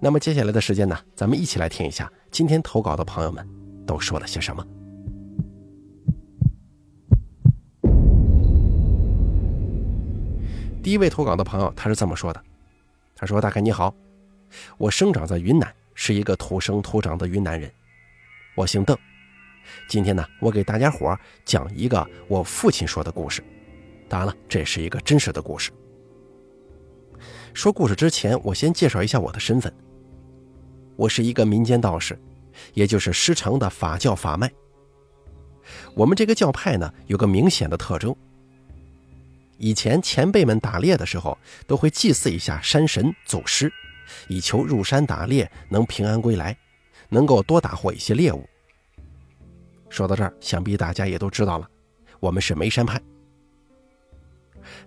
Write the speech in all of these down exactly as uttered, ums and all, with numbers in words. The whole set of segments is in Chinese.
那么接下来的时间呢，咱们一起来听一下今天投稿的朋友们都说了些什么。第一位投稿的朋友他是这么说的，他说：大凯你好，我生长在云南，是一个土生土长的云南人，我姓邓。今天呢，我给大家伙讲一个我父亲说的故事，当然了，这是一个真实的故事。说故事之前，我先介绍一下我的身份。我是一个民间道士，也就是师承的法教法脉。我们这个教派呢，有个明显的特征。以前前辈们打猎的时候，都会祭祀一下山神祖师，以求入山打猎能平安归来，能够多打获一些猎物。说到这儿，想必大家也都知道了，我们是梅山派。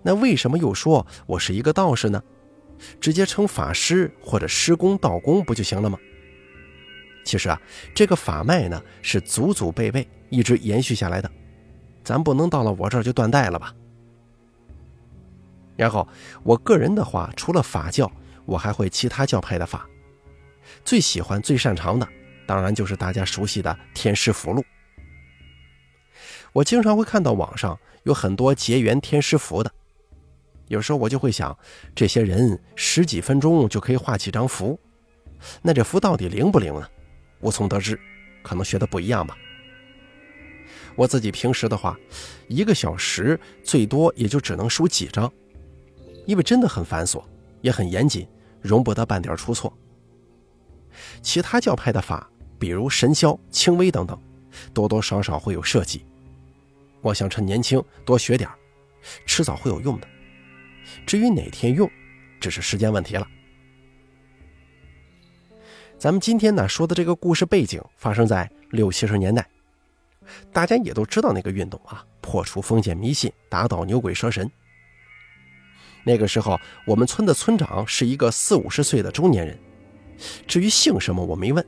那为什么又说我是一个道士呢？直接称法师或者师公、道公不就行了吗？其实啊，这个法脉呢是祖祖辈辈一直延续下来的，咱不能到了我这儿就断代了吧。然后我个人的话，除了法教，我还会其他教派的法，最喜欢最擅长的当然就是大家熟悉的天师符箓。我经常会看到网上有很多结缘天师符的，有时候我就会想，这些人十几分钟就可以画几张符，那这符到底灵不灵呢？无从得知，可能学的不一样吧。我自己平时的话，一个小时最多也就只能输几张，因为真的很繁琐，也很严谨，容不得半点出错。其他教派的法，比如神霄、清微等等，多多少少会有涉及。我想趁年轻多学点，迟早会有用的。至于哪天用，只是时间问题了。咱们今天呢说的这个故事背景发生在六七十年代，大家也都知道那个运动啊，破除封建迷信，打倒牛鬼蛇神。那个时候，我们村的村长是一个四五十岁的中年人，至于姓什么我没问。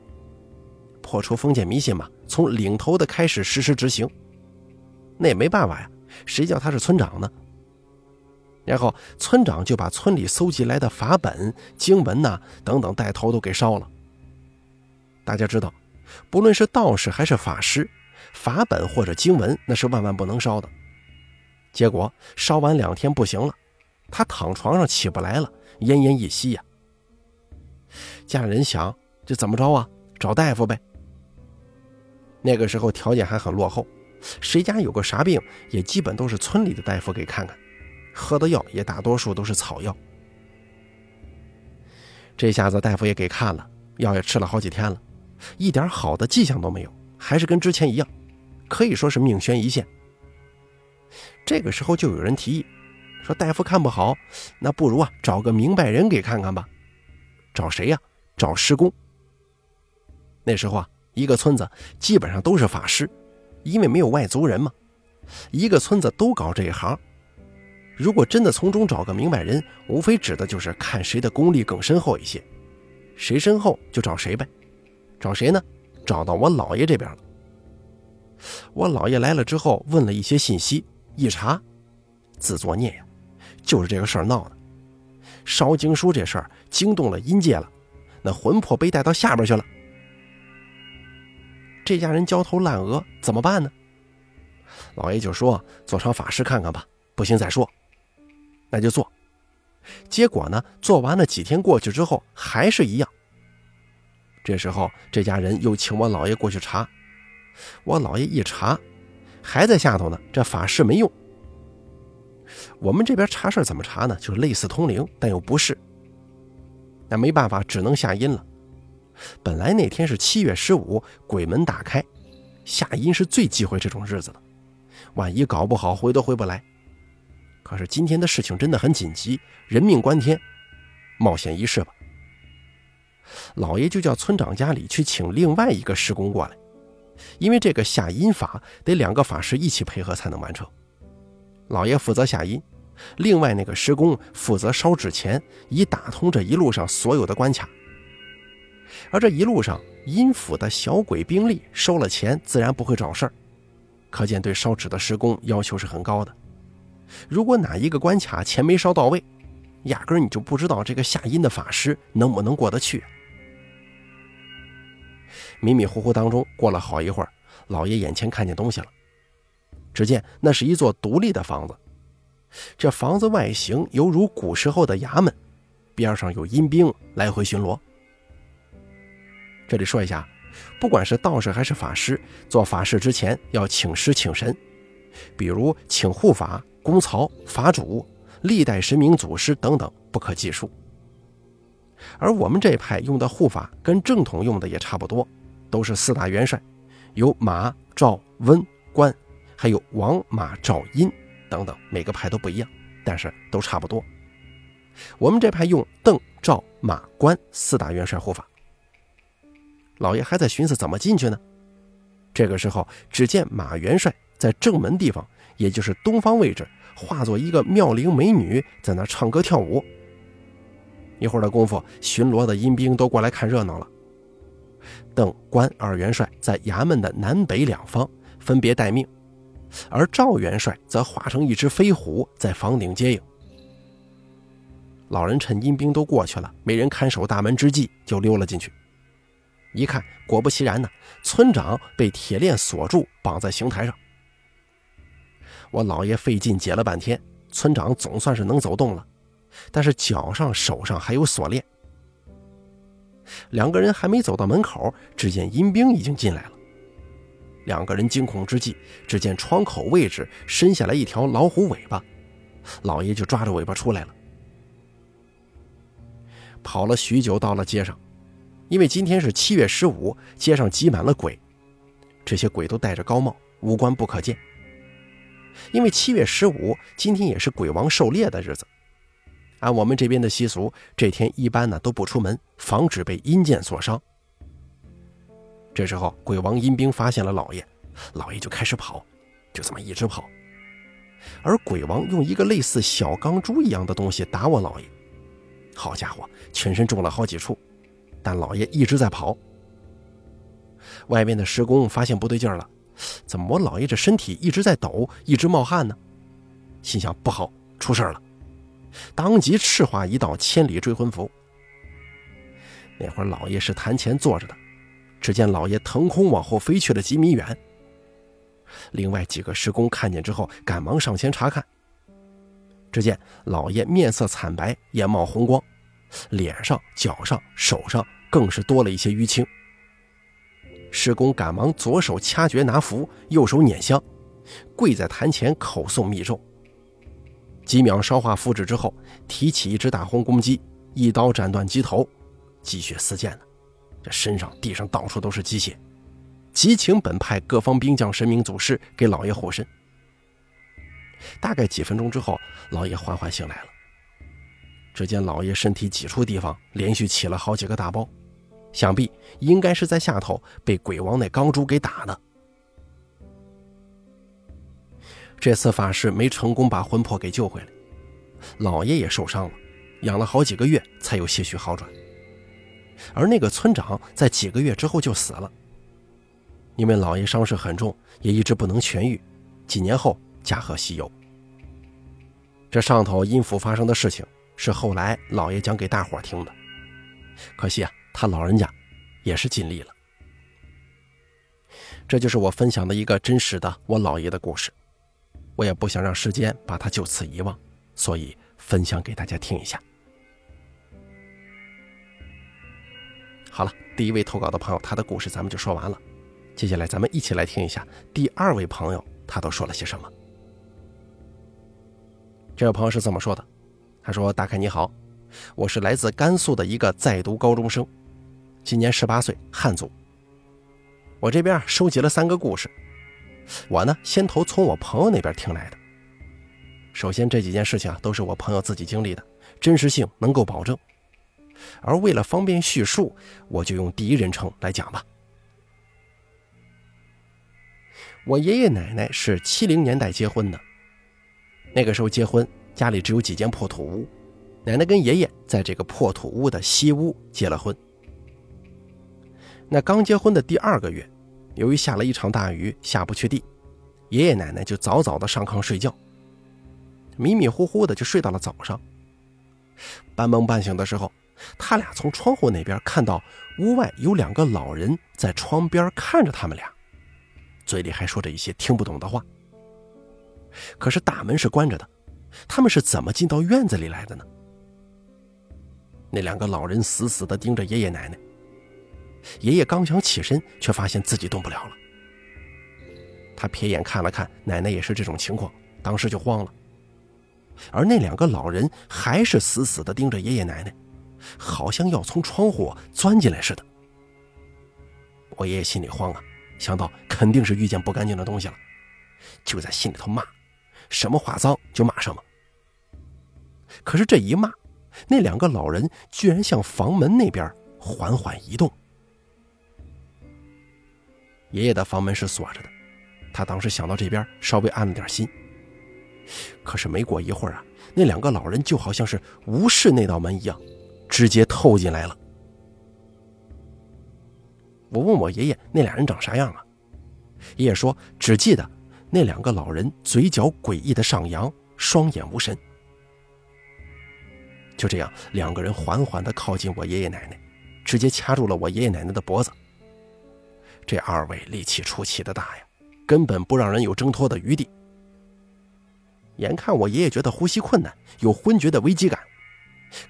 破除封建迷信嘛，从领头的开始实施执行，那也没办法呀，谁叫他是村长呢？然后村长就把村里搜集来的法本、经文呐、啊、等等带头都给烧了。大家知道，不论是道士还是法师，法本或者经文那是万万不能烧的。结果烧完两天不行了，他躺床上起不来了，奄奄一息呀、啊。家人想，这怎么着啊？找大夫呗。那个时候条件还很落后，谁家有个啥病，也基本都是村里的大夫给看看，喝的药也大多数都是草药。这下子大夫也给看了，药也吃了好几天了，一点好的迹象都没有，还是跟之前一样，可以说是命悬一线。这个时候就有人提议说，大夫看不好，那不如啊找个明白人给看看吧。找谁呀、啊？找师公。那时候啊，一个村子基本上都是法师，因为没有外族人嘛，一个村子都搞这一行。如果真的从中找个明白人，无非指的就是看谁的功力更深厚一些，谁深厚就找谁呗。找谁呢？找到我姥爷这边了。我姥爷来了之后，问了一些信息，一查，自作孽呀，就是这个事儿闹的。烧经书这事儿惊动了阴界了，那魂魄被带到下边去了。这家人焦头烂额，怎么办呢？老爷就说，做场法事看看吧，不行再说。那就做。结果呢，做完了几天过去之后，还是一样。这时候这家人又请我老爷过去查，我老爷一查，还在下头呢，这法事没用。我们这边查事怎么查呢？就是类似通灵，但又不是。那没办法，只能下阴了。本来那天是七月十五，鬼门打开，下阴是最忌讳这种日子的，万一搞不好回都回不来。可是今天的事情真的很紧急，人命关天，冒险一试吧。老爷就叫村长家里去请另外一个施工过来，因为这个下阴法得两个法师一起配合才能完成。老爷负责下阴，另外那个施工负责烧纸钱，以打通这一路上所有的关卡。而这一路上阴府的小鬼兵力收了钱自然不会找事儿，可见对烧纸的施工要求是很高的。如果哪一个关卡钱没烧到位，压根儿你就不知道这个下阴的法师能不能过得去。迷迷糊糊当中过了好一会儿，老爷眼前看见东西了。只见那是一座独立的房子，这房子外形犹如古时候的衙门，边上有阴兵来回巡逻。这里说一下，不管是道士还是法师，做法事之前要请师请神，比如请护法、公曹、法主、历代神明祖师等等，不可计数。而我们这一派用的护法跟正统用的也差不多，都是四大元帅，有马、赵、温、关，还有王、马、赵、殷等等，每个派都不一样，但是都差不多。我们这派用邓、赵、马、关四大元帅护法。老爷还在寻思怎么进去呢，这个时候只见马元帅在正门地方，也就是东方位置，化作一个妙龄美女在那唱歌跳舞。一会儿的功夫，巡逻的阴兵都过来看热闹了。邓、关二元帅在衙门的南北两方分别待命，而赵元帅则化成一只飞虎在房顶接应。老人趁阴兵都过去了，没人看守大门之际，就溜了进去。一看，果不其然呢，村长被铁链锁住，绑在刑台上。我老爷费劲解了半天，村长总算是能走动了，但是脚上手上还有锁链。两个人还没走到门口，只见阴兵已经进来了。两个人惊恐之际，只见窗口位置伸下来一条老虎尾巴，老爷就抓着尾巴出来了。跑了许久，到了街上，因为今天是七月十五，街上挤满了鬼，这些鬼都戴着高帽，五官不可见。因为七月十五，今天也是鬼王狩猎的日子。按我们这边的习俗，这天一般呢都不出门，防止被阴剑所伤。这时候鬼王阴兵发现了老爷，老爷就开始跑，就这么一直跑。而鬼王用一个类似小钢珠一样的东西打我老爷，好家伙，全身中了好几处，但老爷一直在跑。外面的施工发现不对劲了，怎么我老爷这身体一直在抖，一直冒汗呢？心想不好，出事了。当即赤化一道千里追魂符。那会儿老爷是坛前坐着的，只见老爷腾空往后飞去了几米远。另外几个施工看见之后，赶忙上前查看，只见老爷面色惨白，眼冒红光，脸上、脚上、手上更是多了一些淤青。施工赶忙左手掐诀拿符，右手捻香，跪在坛前口诵密咒。几秒烧化符纸之后，提起一只大红公鸡，一刀斩断鸡头，鸡血四溅呢，这身上地上到处都是鸡血。急请本派各方兵将神明祖师给老爷护身。大概几分钟之后，老爷缓缓醒来了，只见老爷身体几处地方连续起了好几个大包，想必应该是在下头被鬼王那钢珠给打的。这次法事没成功把魂魄给救回来，老爷也受伤了，养了好几个月才有些许好转。而那个村长在几个月之后就死了，因为老爷伤势很重，也一直不能痊愈，几年后驾鹤西游。这上头阴府发生的事情是后来老爷讲给大伙听的，可惜啊，他老人家也是尽力了。这就是我分享的一个真实的我老爷的故事，我也不想让时间把它就此遗忘，所以分享给大家听一下。好了，第一位投稿的朋友，他的故事咱们就说完了，接下来咱们一起来听一下第二位朋友他都说了些什么。这位朋友是这么说的，他说：大凯你好，我是来自甘肃的一个在读高中生，今年十八岁，汉族。我这边收集了三个故事，我呢先头从我朋友那边听来的。首先这几件事情啊，都是我朋友自己经历的，真实性能够保证。而为了方便叙述，我就用第一人称来讲吧。我爷爷奶奶是七零年代结婚的，那个时候结婚，家里只有几间破土屋，奶奶跟爷爷在这个破土屋的西屋结了婚。那刚结婚的第二个月，由于下了一场大雨，下不去地，爷爷奶奶就早早的上炕睡觉，迷迷糊糊的就睡到了早上。半梦半醒的时候，他俩从窗户那边看到屋外有两个老人在窗边看着他们俩，嘴里还说着一些听不懂的话。可是大门是关着的，他们是怎么进到院子里来的呢？那两个老人死死地盯着爷爷奶奶，爷爷刚想起身，却发现自己动不了了。他瞥眼看了看奶奶也是这种情况，当时就慌了。而那两个老人还是死死地盯着爷爷奶奶，好像要从窗户钻进来似的。我爷爷心里慌啊，想到肯定是遇见不干净的东西了，就在心里头骂，什么话脏就骂什么。可是这一骂，那两个老人居然向房门那边缓缓移动。爷爷的房门是锁着的，他当时想到这边稍微安了点心。可是没过一会儿啊，那两个老人就好像是无视那道门一样，直接透进来了。我问我爷爷那俩人长啥样啊，爷爷说只记得那两个老人嘴角诡异的上扬，双眼无神。就这样，两个人缓缓地靠近我爷爷奶奶，直接掐住了我爷爷奶奶的脖子。这二位力气出奇的大呀，根本不让人有挣脱的余地。眼看我爷爷觉得呼吸困难，有昏厥的危机感，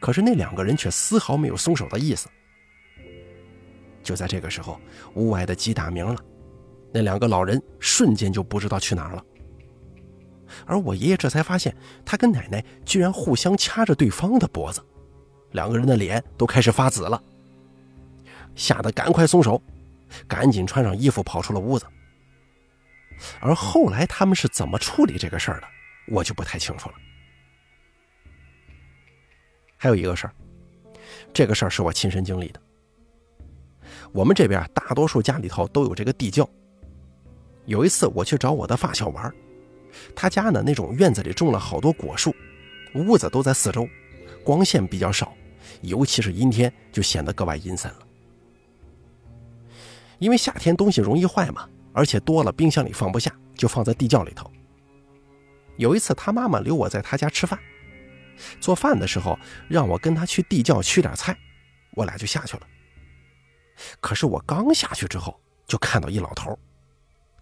可是那两个人却丝毫没有松手的意思。就在这个时候，屋外的鸡打鸣了，那两个老人瞬间就不知道去哪儿了。而我爷爷这才发现，他跟奶奶居然互相掐着对方的脖子，两个人的脸都开始发紫了，吓得赶快松手，赶紧穿上衣服跑出了屋子。而后来他们是怎么处理这个事儿的，我就不太清楚了。还有一个事儿，这个事儿是我亲身经历的。我们这边大多数家里头都有这个地窖。有一次我去找我的发小玩，他家呢那种院子里种了好多果树，屋子都在四周，光线比较少，尤其是阴天就显得格外阴森了。因为夏天东西容易坏嘛，而且多了冰箱里放不下，就放在地窖里头。有一次他妈妈留我在他家吃饭，做饭的时候让我跟他去地窖取点菜，我俩就下去了。可是我刚下去之后，就看到一老头，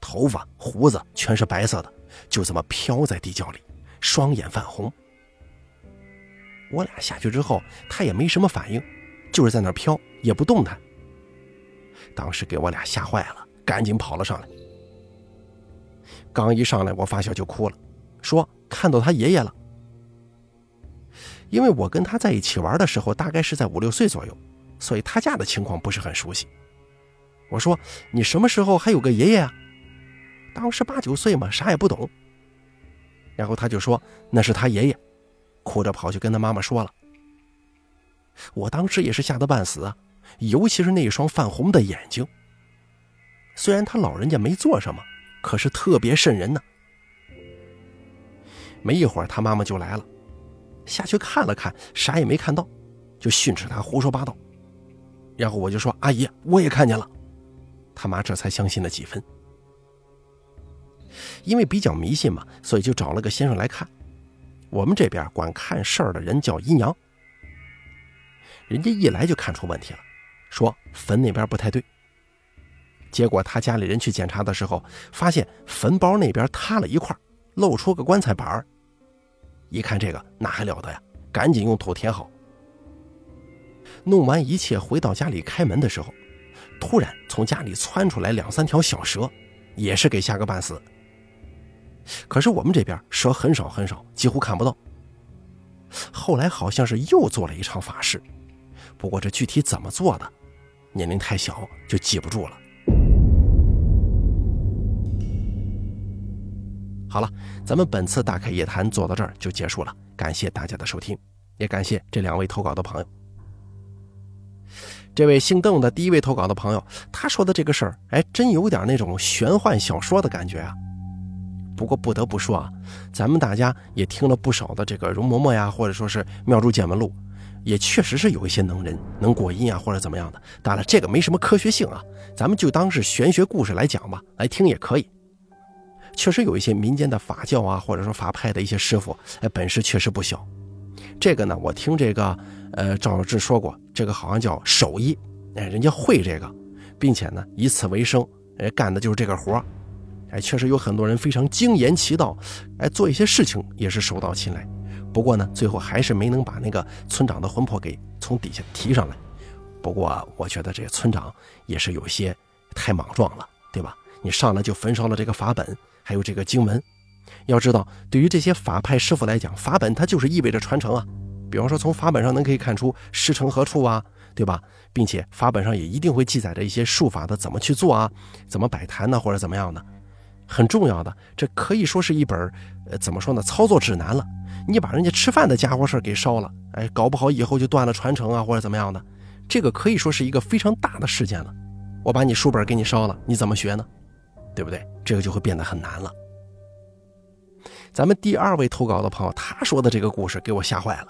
头发胡子全是白色的，就这么飘在地窖里，双眼泛红。我俩下去之后，他也没什么反应，就是在那儿飘也不动弹。当时给我俩吓坏了，赶紧跑了上来。刚一上来，我发小就哭了，说看到他爷爷了。因为我跟他在一起玩的时候大概是在五六岁左右，所以他家的情况不是很熟悉。我说你什么时候还有个爷爷啊？当时八九岁嘛，啥也不懂。然后他就说那是他爷爷，哭着跑去跟他妈妈说了。我当时也是吓得半死啊，尤其是那一双泛红的眼睛。虽然他老人家没做什么，可是特别瘆人呢。没一会儿他妈妈就来了，下去看了看，啥也没看到，就训斥他胡说八道。然后我就说阿姨我也看见了，他妈这才相信了几分。因为比较迷信嘛，所以就找了个先生来看。我们这边管看事儿的人叫阴阳，人家一来就看出问题了，说坟那边不太对。结果他家里人去检查的时候，发现坟包那边塌了一块，露出个棺材板儿。一看这个，那还了得呀，赶紧用土填好。弄完一切回到家里开门的时候，突然从家里窜出来两三条小蛇，也是给吓个半死。可是我们这边蛇很少很少，几乎看不到。后来好像是又做了一场法事，不过这具体怎么做的，年龄太小就记不住了。好了，咱们本次大开夜谈做到这儿就结束了，感谢大家的收听，也感谢这两位投稿的朋友。这位姓邓的第一位投稿的朋友，他说的这个事儿，哎，真有点那种玄幻小说的感觉啊。不过不得不说啊，咱们大家也听了不少的这个容嬷嬷呀，或者说是妙珠见闻录，也确实是有一些能人能果音啊，或者怎么样的。当然这个没什么科学性啊，咱们就当是玄学故事来讲吧，来听也可以。确实有一些民间的法教啊，或者说法派的一些师傅，哎，本事确实不小。这个呢，我听这个呃赵小志说过，这个好像叫手艺，哎，人家会这个，并且呢以此为生，哎，干的就是这个活。哎，确实有很多人非常精研其道，哎，做一些事情也是手到擒来。不过呢，最后还是没能把那个村长的魂魄给从底下提上来。不过、啊、我觉得这个村长也是有些太莽撞了，对吧？你上来就焚烧了这个法本，还有这个经文。要知道，对于这些法派师傅来讲，法本它就是意味着传承啊。比方说，从法本上能可以看出师承何处啊，对吧？并且法本上也一定会记载着一些术法的怎么去做啊，怎么摆坛呢、啊，或者怎么样的。很重要的，这可以说是一本呃，怎么说呢，操作指南了。你把人家吃饭的家伙事给烧了，哎，搞不好以后就断了传承啊，或者怎么样的。这个可以说是一个非常大的事件了。我把你书本给你烧了，你怎么学呢？对不对？这个就会变得很难了。咱们第二位投稿的朋友，他说的这个故事给我吓坏了。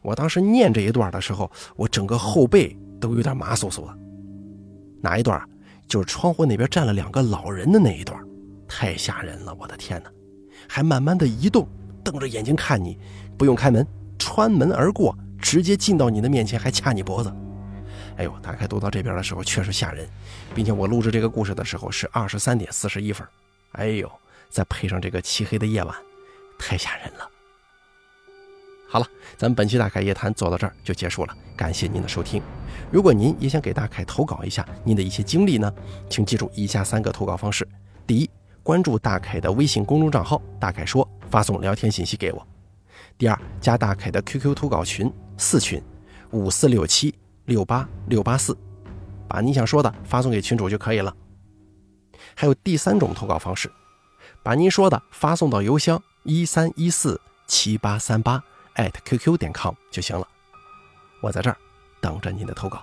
我当时念这一段的时候，我整个后背都有点麻酥酥的。哪一段？就是窗户那边站了两个老人的那一段。太吓人了，我的天哪！还慢慢的移动，瞪着眼睛看你，不用开门，穿门而过，直接进到你的面前，还掐你脖子。哎呦，大概读到这边的时候确实吓人，并且我录制这个故事的时候是二十三点四十一分。哎呦，再配上这个漆黑的夜晚，太吓人了。好了，咱们本期大凯夜谈做到这儿就结束了，感谢您的收听。如果您也想给大凯投稿一下您的一些经历呢，请记住以下三个投稿方式：第一，关注大凯的微信公众账号大凯说，发送聊天信息给我。第二，加大凯的 Q Q 投稿群四群五四六七六八六八四，把你想说的发送给群主就可以了。还有第三种投稿方式，把您说的发送到邮箱一三一四七八三八艾特 Q Q 点 com 就行了。我在这儿等着您的投稿。